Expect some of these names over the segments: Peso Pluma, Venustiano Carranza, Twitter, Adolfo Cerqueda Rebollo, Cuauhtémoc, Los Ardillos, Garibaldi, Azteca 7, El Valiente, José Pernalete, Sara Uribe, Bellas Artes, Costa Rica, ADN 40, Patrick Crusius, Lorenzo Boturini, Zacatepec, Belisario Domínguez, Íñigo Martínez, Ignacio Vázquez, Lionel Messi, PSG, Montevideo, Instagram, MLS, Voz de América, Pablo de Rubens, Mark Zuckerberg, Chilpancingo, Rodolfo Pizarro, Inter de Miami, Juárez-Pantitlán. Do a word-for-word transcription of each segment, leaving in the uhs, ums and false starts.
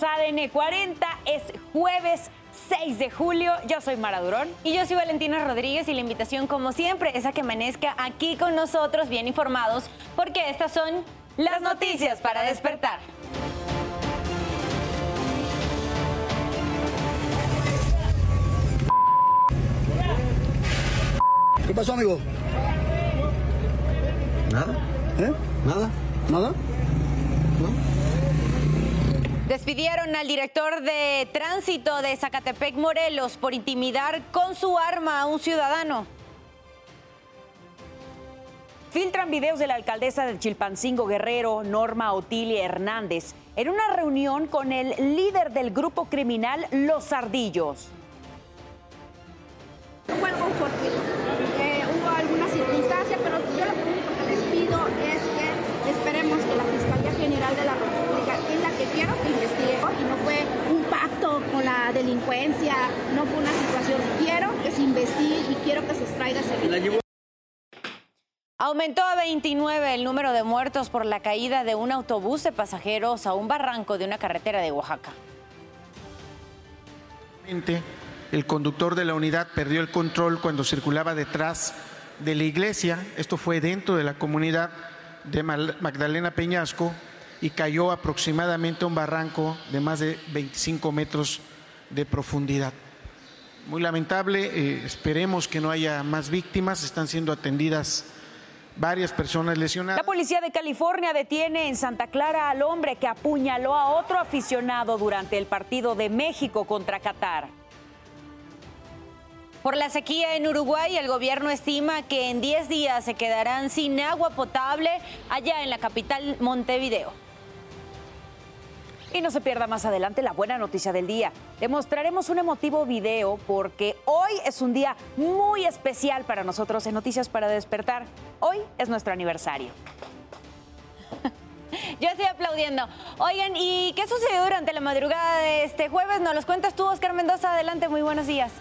Somos A D N cuarenta, es jueves seis de julio. Yo soy Mara Durón. Y yo soy Valentina Rodríguez y la invitación, como siempre, es a que amanezca aquí con nosotros bien informados, porque estas son las noticias para despertar. ¿Qué pasó, amigo? Nada. ¿Eh? Nada. ¿Nada? ¿No? Despidieron al director de tránsito de Zacatepec, Morelos, por intimidar con su arma a un ciudadano. Filtran videos de la alcaldesa del Chilpancingo, Guerrero, Norma Otilia Hernández, en una reunión con el líder del grupo criminal Los Ardillos. No fue algo fuerte. Eh, hubo alguna circunstancia, pero yo lo único que les pido es que esperemos que la Fiscalía General de la República, en la que quiero que investigue, y no fue un pacto con la delincuencia, no fue una situación, quiero que se investigue y quiero que se extraiga ese... Aumentó a veintinueve el número de muertos por la caída de un autobús de pasajeros a un barranco de una carretera de Oaxaca. El conductor de la unidad perdió el control cuando circulaba detrás de la iglesia. Esto fue dentro de la comunidad de Magdalena Peñasco y cayó aproximadamente a un barranco de más de veinticinco metros de profundidad. Muy lamentable, eh, esperemos que no haya más víctimas, están siendo atendidas varias personas lesionadas. La policía de California detiene en Santa Clara al hombre que apuñaló a otro aficionado durante el partido de México contra Qatar. Por la sequía en Uruguay, el gobierno estima que en diez días se quedarán sin agua potable allá en la capital Montevideo. Y no se pierda más adelante la buena noticia del día. Le mostraremos un emotivo video porque hoy es un día muy especial para nosotros en Noticias para Despertar. Hoy es nuestro aniversario. Yo estoy aplaudiendo. Oigan, ¿y qué sucedió durante la madrugada de este jueves? Nos los cuentas tú, Óscar Mendoza. Adelante, muy buenos días.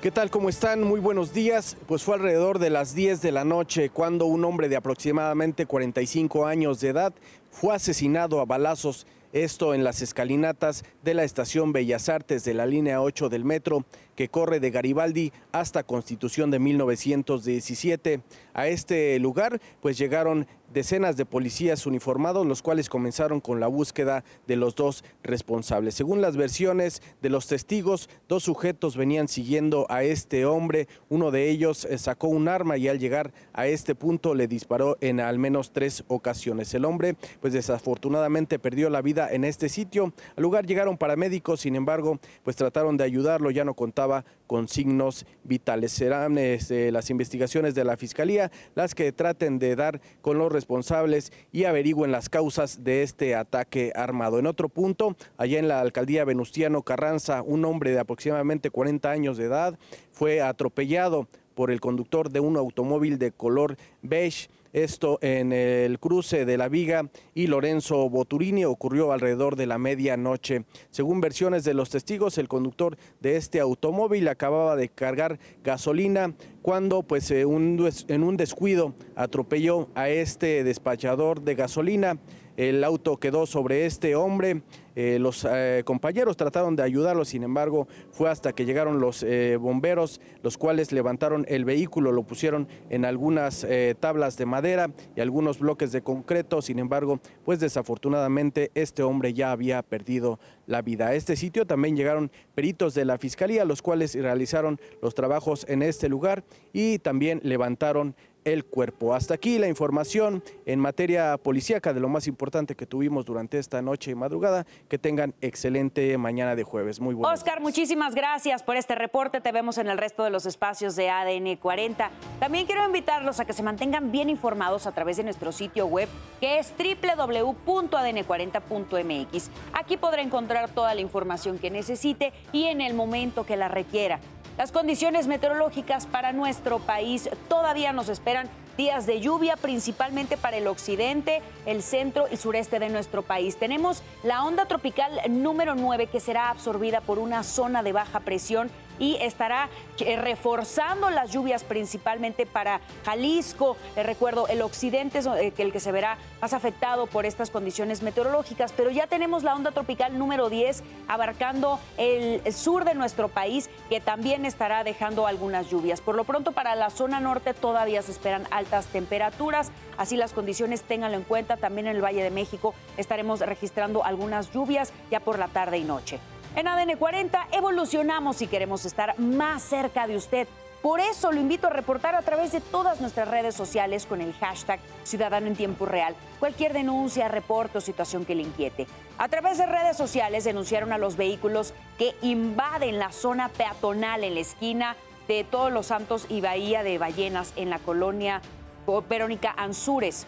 ¿Qué tal? ¿Cómo están? Muy buenos días. Pues fue alrededor de las diez de la noche cuando un hombre de aproximadamente cuarenta y cinco años de edad fue asesinado a balazos, esto en las escalinatas de la estación Bellas Artes de la línea ocho del metro que corre de Garibaldi hasta Constitución de mil novecientos diecisiete. A este lugar pues llegaron decenas de policías uniformados, los cuales comenzaron con la búsqueda de los dos responsables. Según las versiones de los testigos, dos sujetos venían siguiendo a este hombre. Uno de ellos sacó un arma y al llegar a este punto le disparó en al menos tres ocasiones. El hombre, pues desafortunadamente, perdió la vida en este sitio. Al lugar llegaron paramédicos, sin embargo, pues trataron de ayudarlo, ya no contaba con signos vitales. Serán este, las investigaciones de la Fiscalía las que traten de dar con los responsables responsables y averigüen las causas de este ataque armado. En otro punto, allá en la alcaldía Venustiano Carranza, un hombre de aproximadamente cuarenta años de edad fue atropellado por el conductor de un automóvil de color beige. Esto en el cruce de La Viga y Lorenzo Boturini ocurrió alrededor de la medianoche. Según versiones de los testigos, el conductor de este automóvil acababa de cargar gasolina cuando pues, un, en un descuido atropelló a este despachador de gasolina. El auto quedó sobre este hombre. Eh, los eh, compañeros trataron de ayudarlo, sin embargo, fue hasta que llegaron los eh, bomberos, los cuales levantaron el vehículo, lo pusieron en algunas eh, tablas de madera y algunos bloques de concreto. Sin embargo, pues desafortunadamente este hombre ya había perdido la vida. A este sitio también llegaron peritos de la Fiscalía, los cuales realizaron los trabajos en este lugar y también levantaron el cuerpo. Hasta aquí la información en materia policíaca de lo más importante que tuvimos durante esta noche y madrugada. Que tengan excelente mañana de jueves. Muy buenos días. Óscar, muchísimas gracias por este reporte. Te vemos en el resto de los espacios de A D N cuarenta. También quiero invitarlos a que se mantengan bien informados a través de nuestro sitio web, que es doble u doble u doble u punto a d n cuarenta punto m x. Aquí podrá encontrar toda la información que necesite y en el momento que la requiera. Las condiciones meteorológicas para nuestro país todavía nos esperan días de lluvia, principalmente para el occidente, el centro y sureste de nuestro país. Tenemos la onda tropical número nueve que será absorbida por una zona de baja presión y estará eh, reforzando las lluvias principalmente para Jalisco. Les recuerdo, el occidente es el que se verá más afectado por estas condiciones meteorológicas, pero ya tenemos la onda tropical número diez abarcando el sur de nuestro país, que también estará dejando algunas lluvias. Por lo pronto, para la zona norte todavía se esperan altas temperaturas, así las condiciones ténganlo en cuenta. También en el Valle de México estaremos registrando algunas lluvias ya por la tarde y noche. En A D N cuarenta evolucionamos y queremos estar más cerca de usted. Por eso lo invito a reportar a través de todas nuestras redes sociales con el hashtag Ciudadano en Tiempo Real. Cualquier denuncia, reporte o situación que le inquiete. A través de redes sociales denunciaron a los vehículos que invaden la zona peatonal en la esquina de Todos los Santos y Bahía de Ballenas en la colonia Verónica Ansúrez.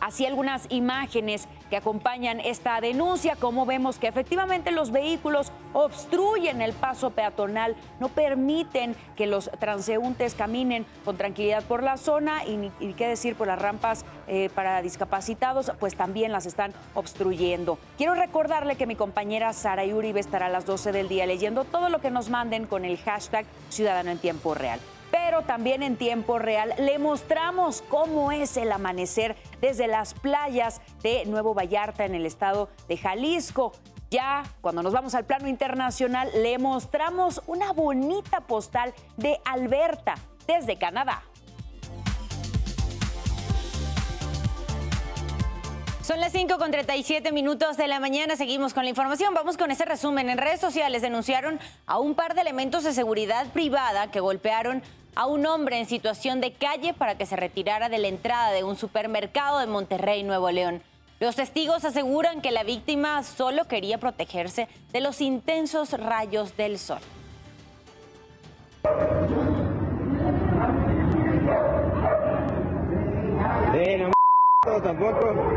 Así algunas imágenes que acompañan esta denuncia, como vemos que efectivamente los vehículos obstruyen el paso peatonal, no permiten que los transeúntes caminen con tranquilidad por la zona y, y qué decir, por las rampas eh, para discapacitados, pues también las están obstruyendo. Quiero recordarle que mi compañera Sara Uribe estará a las doce del día leyendo todo lo que nos manden con el hashtag Ciudadano en Tiempo Real. Pero también en tiempo real le mostramos cómo es el amanecer desde las playas de Nuevo Vallarta en el estado de Jalisco. Ya cuando nos vamos al plano internacional le mostramos una bonita postal de Alberta desde Canadá. Son las cinco con treinta y siete minutos de la mañana, seguimos con la información, vamos con ese resumen. En redes sociales denunciaron a un par de elementos de seguridad privada que golpearon a un hombre en situación de calle para que se retirara de la entrada de un supermercado de Monterrey, Nuevo León. Los testigos aseguran que la víctima solo quería protegerse de los intensos rayos del sol. Eh, no m tampoco.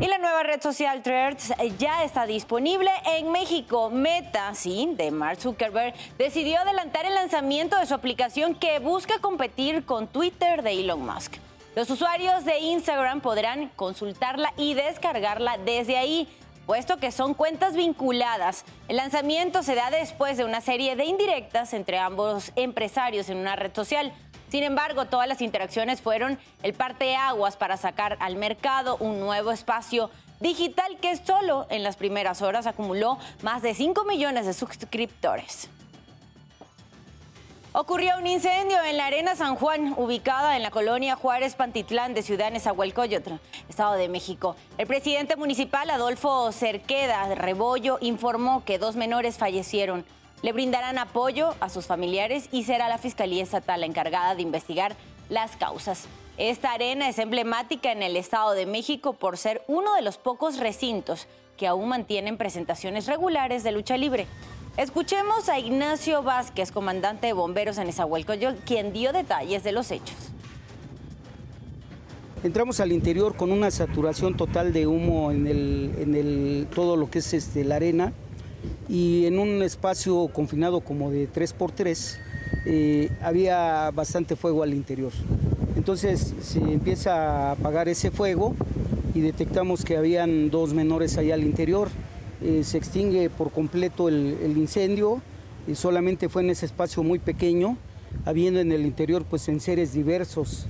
Y la nueva red social Threads ya está disponible en México. Meta, sí, de Mark Zuckerberg, decidió adelantar el lanzamiento de su aplicación que busca competir con Twitter de Elon Musk. Los usuarios de Instagram podrán consultarla y descargarla desde ahí, puesto que son cuentas vinculadas. El lanzamiento se da después de una serie de indirectas entre ambos empresarios en una red social. Sin embargo, todas las interacciones fueron el parteaguas para sacar al mercado un nuevo espacio digital que solo en las primeras horas acumuló más de cinco millones de suscriptores. Ocurrió un incendio en la Arena San Juan, ubicada en la colonia Juárez-Pantitlán de Ciudad Nezahualcóyotl, Estado de México. El presidente municipal, Adolfo Cerqueda Rebollo, informó que dos menores fallecieron. Le brindarán apoyo a sus familiares y será la Fiscalía Estatal la encargada de investigar las causas. Esta arena es emblemática en el Estado de México por ser uno de los pocos recintos que aún mantienen presentaciones regulares de lucha libre. Escuchemos a Ignacio Vázquez, comandante de bomberos en Nezahualcóyotl, quien dio detalles de los hechos. Entramos al interior con una saturación total de humo en, el, en el, todo lo que es este, la arena. Y en un espacio confinado como de tres por tres eh, había bastante fuego al interior. Entonces se empieza a apagar ese fuego y detectamos que habían dos menores allá al interior. Eh, se extingue por completo el, el incendio y solamente fue en ese espacio muy pequeño, habiendo en el interior pues enseres diversos.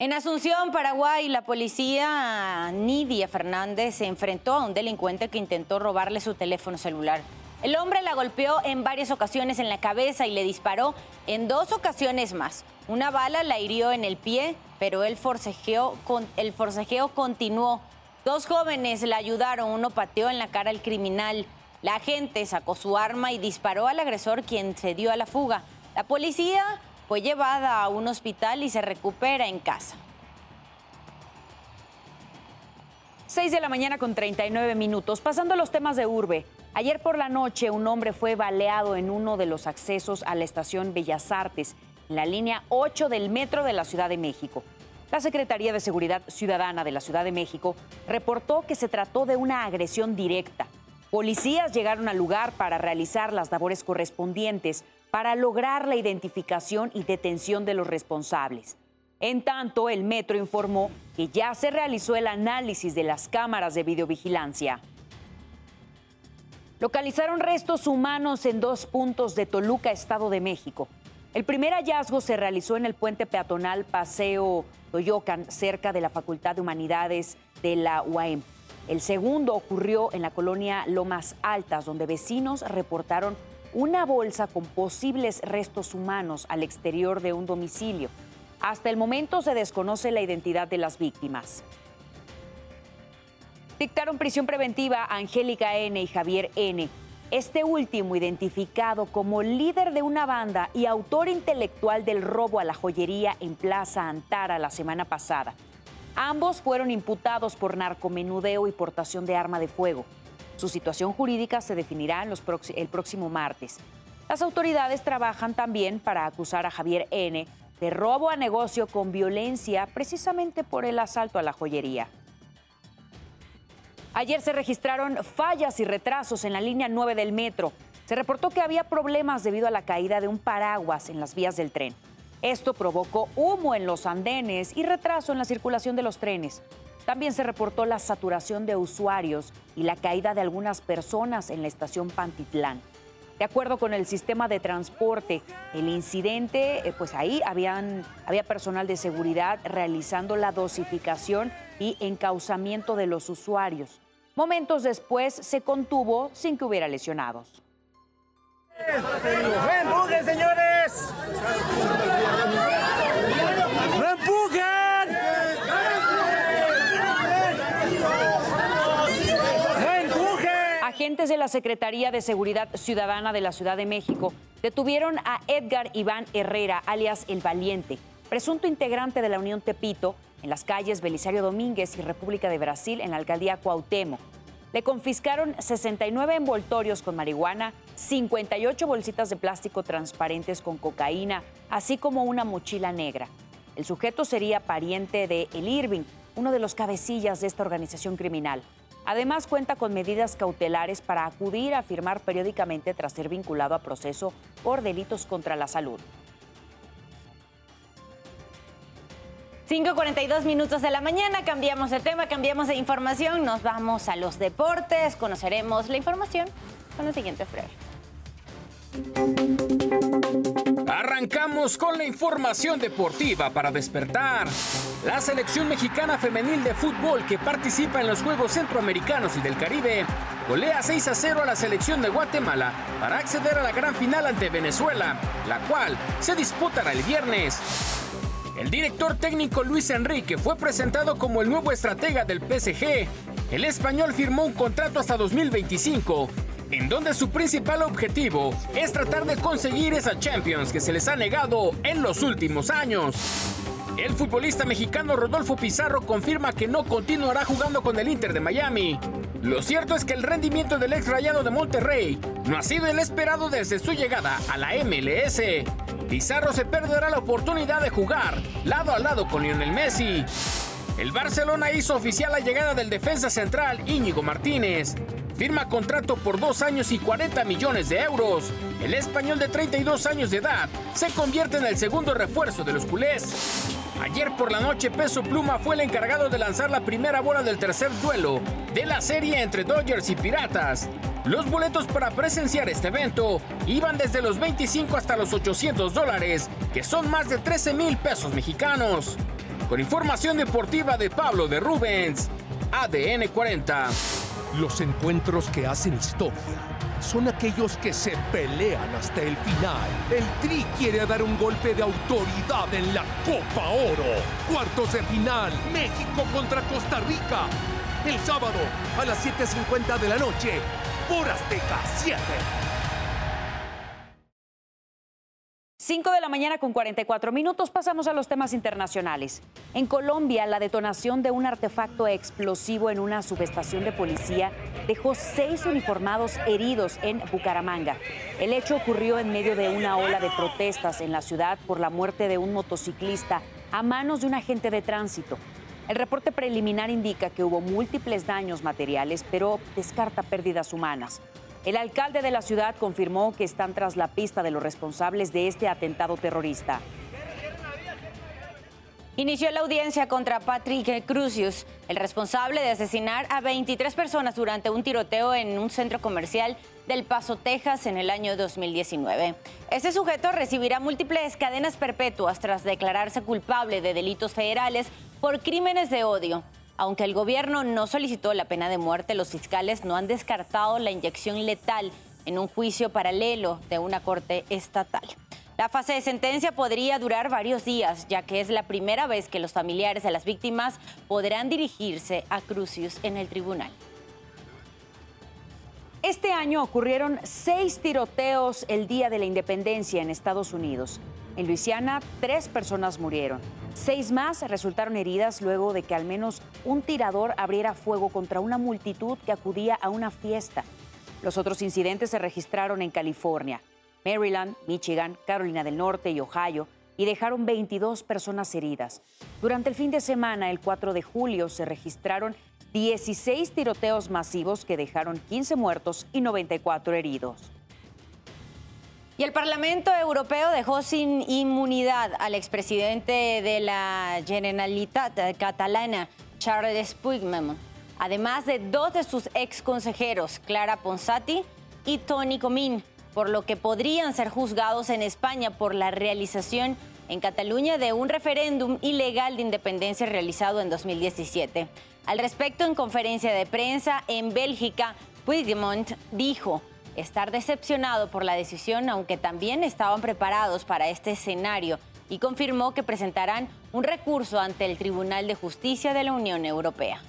En Asunción, Paraguay, la policía Nidia Fernández se enfrentó a un delincuente que intentó robarle su teléfono celular. El hombre la golpeó en varias ocasiones en la cabeza y le disparó en dos ocasiones más. Una bala la hirió en el pie, pero el forcejeo, el forcejeo continuó. Dos jóvenes la ayudaron, uno pateó en la cara al criminal. La agente sacó su arma y disparó al agresor, quien se dio a la fuga. La policía fue llevada a un hospital y se recupera en casa. seis de la mañana con treinta y nueve minutos. Pasando a los temas de urbe. Ayer por la noche un hombre fue baleado en uno de los accesos a la estación Bellas Artes, en la línea ocho del metro de la Ciudad de México. La Secretaría de Seguridad Ciudadana de la Ciudad de México reportó que se trató de una agresión directa. Policías llegaron al lugar para realizar las labores correspondientes para lograr la identificación y detención de los responsables. En tanto, el metro informó que ya se realizó el análisis de las cámaras de videovigilancia. Localizaron restos humanos en dos puntos de Toluca, Estado de México. El primer hallazgo se realizó en el puente peatonal Paseo Toyocan, cerca de la Facultad de Humanidades de la U A E M. El segundo ocurrió en la colonia Lomas Altas, donde vecinos reportaron una bolsa con posibles restos humanos al exterior de un domicilio. Hasta el momento se desconoce la identidad de las víctimas. Dictaron prisión preventiva a Angélica N. y Javier N., este último identificado como líder de una banda y autor intelectual del robo a la joyería en Plaza Antara la semana pasada. Ambos fueron imputados por narcomenudeo y portación de arma de fuego. Su situación jurídica se definirá en los el próximo martes. Las autoridades trabajan también para acusar a Javier N. de robo a negocio con violencia, precisamente por el asalto a la joyería. Ayer se registraron fallas y retrasos en la línea nueve del metro. Se reportó que había problemas debido a la caída de un paraguas en las vías del tren. Esto provocó humo en los andenes y retraso en la circulación de los trenes. También se reportó la saturación de usuarios y la caída de algunas personas en la estación Pantitlán. De acuerdo con el sistema de transporte, el incidente, eh, pues ahí habían, había personal de seguridad realizando la dosificación y encauzamiento de los usuarios. Momentos después se contuvo sin que hubiera lesionados. ¡No empujen, señores! ¡No empujen! ¡No empujen! Agentes de la Secretaría de Seguridad Ciudadana de la Ciudad de México detuvieron a Edgar Iván Herrera, alias El Valiente, presunto integrante de la Unión Tepito, en las calles Belisario Domínguez y República de Brasil, en la alcaldía Cuauhtémoc. Le confiscaron sesenta y nueve envoltorios con marihuana, cincuenta y ocho bolsitas de plástico transparentes con cocaína, así como una mochila negra. El sujeto sería pariente de El Irving, uno de los cabecillas de esta organización criminal. Además, cuenta con medidas cautelares para acudir a firmar periódicamente tras ser vinculado a proceso por delitos contra la salud. cinco cuarenta y dos minutos de la mañana, cambiamos de tema, cambiamos de información, nos vamos a los deportes, conoceremos la información con los siguientes breves. Arrancamos con la información deportiva para despertar. La selección mexicana femenil de fútbol, que participa en los Juegos Centroamericanos y del Caribe, golea seis a cero a la selección de Guatemala para acceder a la gran final ante Venezuela, la cual se disputará el viernes. El director técnico Luis Enrique fue presentado como el nuevo estratega del P S G. El español firmó un contrato hasta dos mil veinticinco, en donde su principal objetivo es tratar de conseguir esa Champions que se les ha negado en los últimos años. El futbolista mexicano Rodolfo Pizarro confirma que no continuará jugando con el Inter de Miami. Lo cierto es que el rendimiento del ex Rayado de Monterrey no ha sido el esperado desde su llegada a la M L S. Pizarro se perderá la oportunidad de jugar lado a lado con Lionel Messi. El Barcelona hizo oficial la llegada del defensa central Íñigo Martínez. Firma contrato por dos años y cuarenta millones de euros. El español de treinta y dos años de edad se convierte en el segundo refuerzo de los culés. Ayer por la noche, Peso Pluma fue el encargado de lanzar la primera bola del tercer duelo de la serie entre Dodgers y Piratas. Los boletos para presenciar este evento iban desde los veinticinco hasta los ochocientos dólares, que son más de trece mil pesos mexicanos. Con información deportiva de Pablo de Rubens, A D N cuarenta. Los encuentros que hacen historia son aquellos que se pelean hasta el final. El Tri quiere dar un golpe de autoridad en la Copa Oro. Cuartos de final, México contra Costa Rica. El sábado a las siete cincuenta de la noche por Azteca siete. cinco de la mañana con cuarenta y cuatro minutos, pasamos a los temas internacionales. En Colombia, la detonación de un artefacto explosivo en una subestación de policía dejó seis uniformados heridos en Bucaramanga. El hecho ocurrió en medio de una ola de protestas en la ciudad por la muerte de un motociclista a manos de un agente de tránsito. El reporte preliminar indica que hubo múltiples daños materiales, pero descarta pérdidas humanas. El alcalde de la ciudad confirmó que están tras la pista de los responsables de este atentado terrorista. Inició la audiencia contra Patrick Crusius, el responsable de asesinar a veintitrés personas durante un tiroteo en un centro comercial del Paso, Texas, en el año dos mil diecinueve. Este sujeto recibirá múltiples cadenas perpetuas tras declararse culpable de delitos federales por crímenes de odio. Aunque el gobierno no solicitó la pena de muerte, los fiscales no han descartado la inyección letal en un juicio paralelo de una corte estatal. La fase de sentencia podría durar varios días, ya que es la primera vez que los familiares de las víctimas podrán dirigirse a Crusius en el tribunal. Este año ocurrieron seis tiroteos el Día de la Independencia en Estados Unidos. En Luisiana, tres personas murieron. Seis más resultaron heridas luego de que al menos un tirador abriera fuego contra una multitud que acudía a una fiesta. Los otros incidentes se registraron en California, Maryland, Michigan, Carolina del Norte y Ohio, y dejaron veintidós personas heridas. Durante el fin de semana, el cuatro de julio, se registraron dieciséis tiroteos masivos que dejaron quince muertos y noventa y cuatro heridos. Y el Parlamento Europeo dejó sin inmunidad al expresidente de la Generalitat catalana, Carles Puigdemont, además de dos de sus exconsejeros, Clara Ponsati y Toni Comín, por lo que podrían ser juzgados en España por la realización en Cataluña de un referéndum ilegal de independencia realizado en dos mil diecisiete. Al respecto, en conferencia de prensa en Bélgica, Puigdemont dijo estar decepcionado por la decisión, aunque también estaban preparados para este escenario, y confirmó que presentarán un recurso ante el Tribunal de Justicia de la Unión Europea.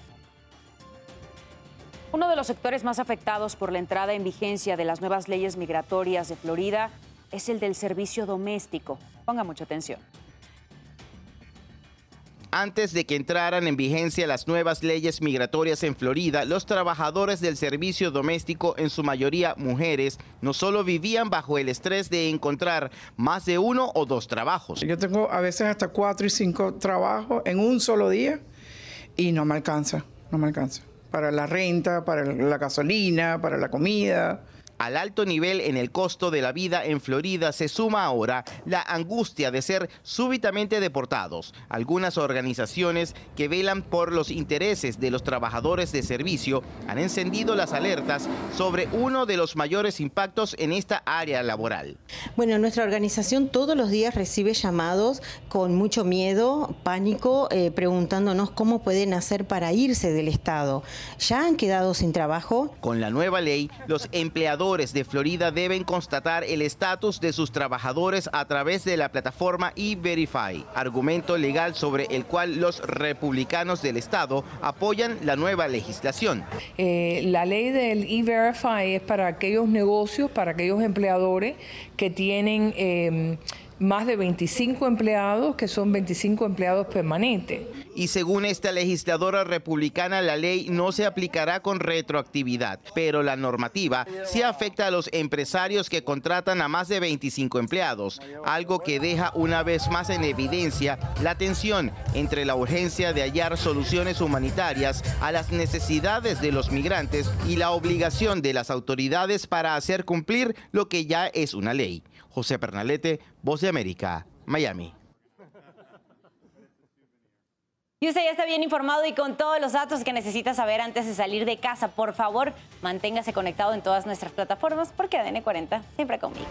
Uno de los sectores más afectados por la entrada en vigencia de las nuevas leyes migratorias de Florida es el del servicio doméstico. Ponga mucha atención. Antes de que entraran en vigencia las nuevas leyes migratorias en Florida, los trabajadores del servicio doméstico, en su mayoría mujeres, no solo vivían bajo el estrés de encontrar más de uno o dos trabajos. Yo tengo a veces hasta cuatro y cinco trabajos en un solo día y no me alcanza, no me alcanza. Para la renta, para la gasolina, para la comida. Al alto nivel en el costo de la vida en Florida se suma ahora la angustia de ser súbitamente deportados. Algunas organizaciones que velan por los intereses de los trabajadores de servicio han encendido las alertas sobre uno de los mayores impactos en esta área laboral. Bueno, nuestra organización todos los días recibe llamados con mucho miedo, pánico, eh, preguntándonos cómo pueden hacer para irse del estado. ¿Ya han quedado sin trabajo? Con la nueva ley, los empleadores Los trabajadores de Florida deben constatar el estatus de sus trabajadores a través de la plataforma e-Verify, argumento legal sobre el cual los republicanos del estado apoyan la nueva legislación. Eh, la ley del e-Verify es para aquellos negocios, para aquellos empleadores que tienen eh, más de veinticinco empleados, que son veinticinco empleados permanentes. Y según esta legisladora republicana, la ley no se aplicará con retroactividad, pero la normativa sí afecta a los empresarios que contratan a más de veinticinco empleados, algo que deja una vez más en evidencia la tensión entre la urgencia de hallar soluciones humanitarias a las necesidades de los migrantes y la obligación de las autoridades para hacer cumplir lo que ya es una ley. José Pernalete, Voz de América, Miami. Y usted ya está bien informado y con todos los datos que necesita saber antes de salir de casa. Por favor, manténgase conectado en todas nuestras plataformas porque A D N cuarenta, siempre conmigo.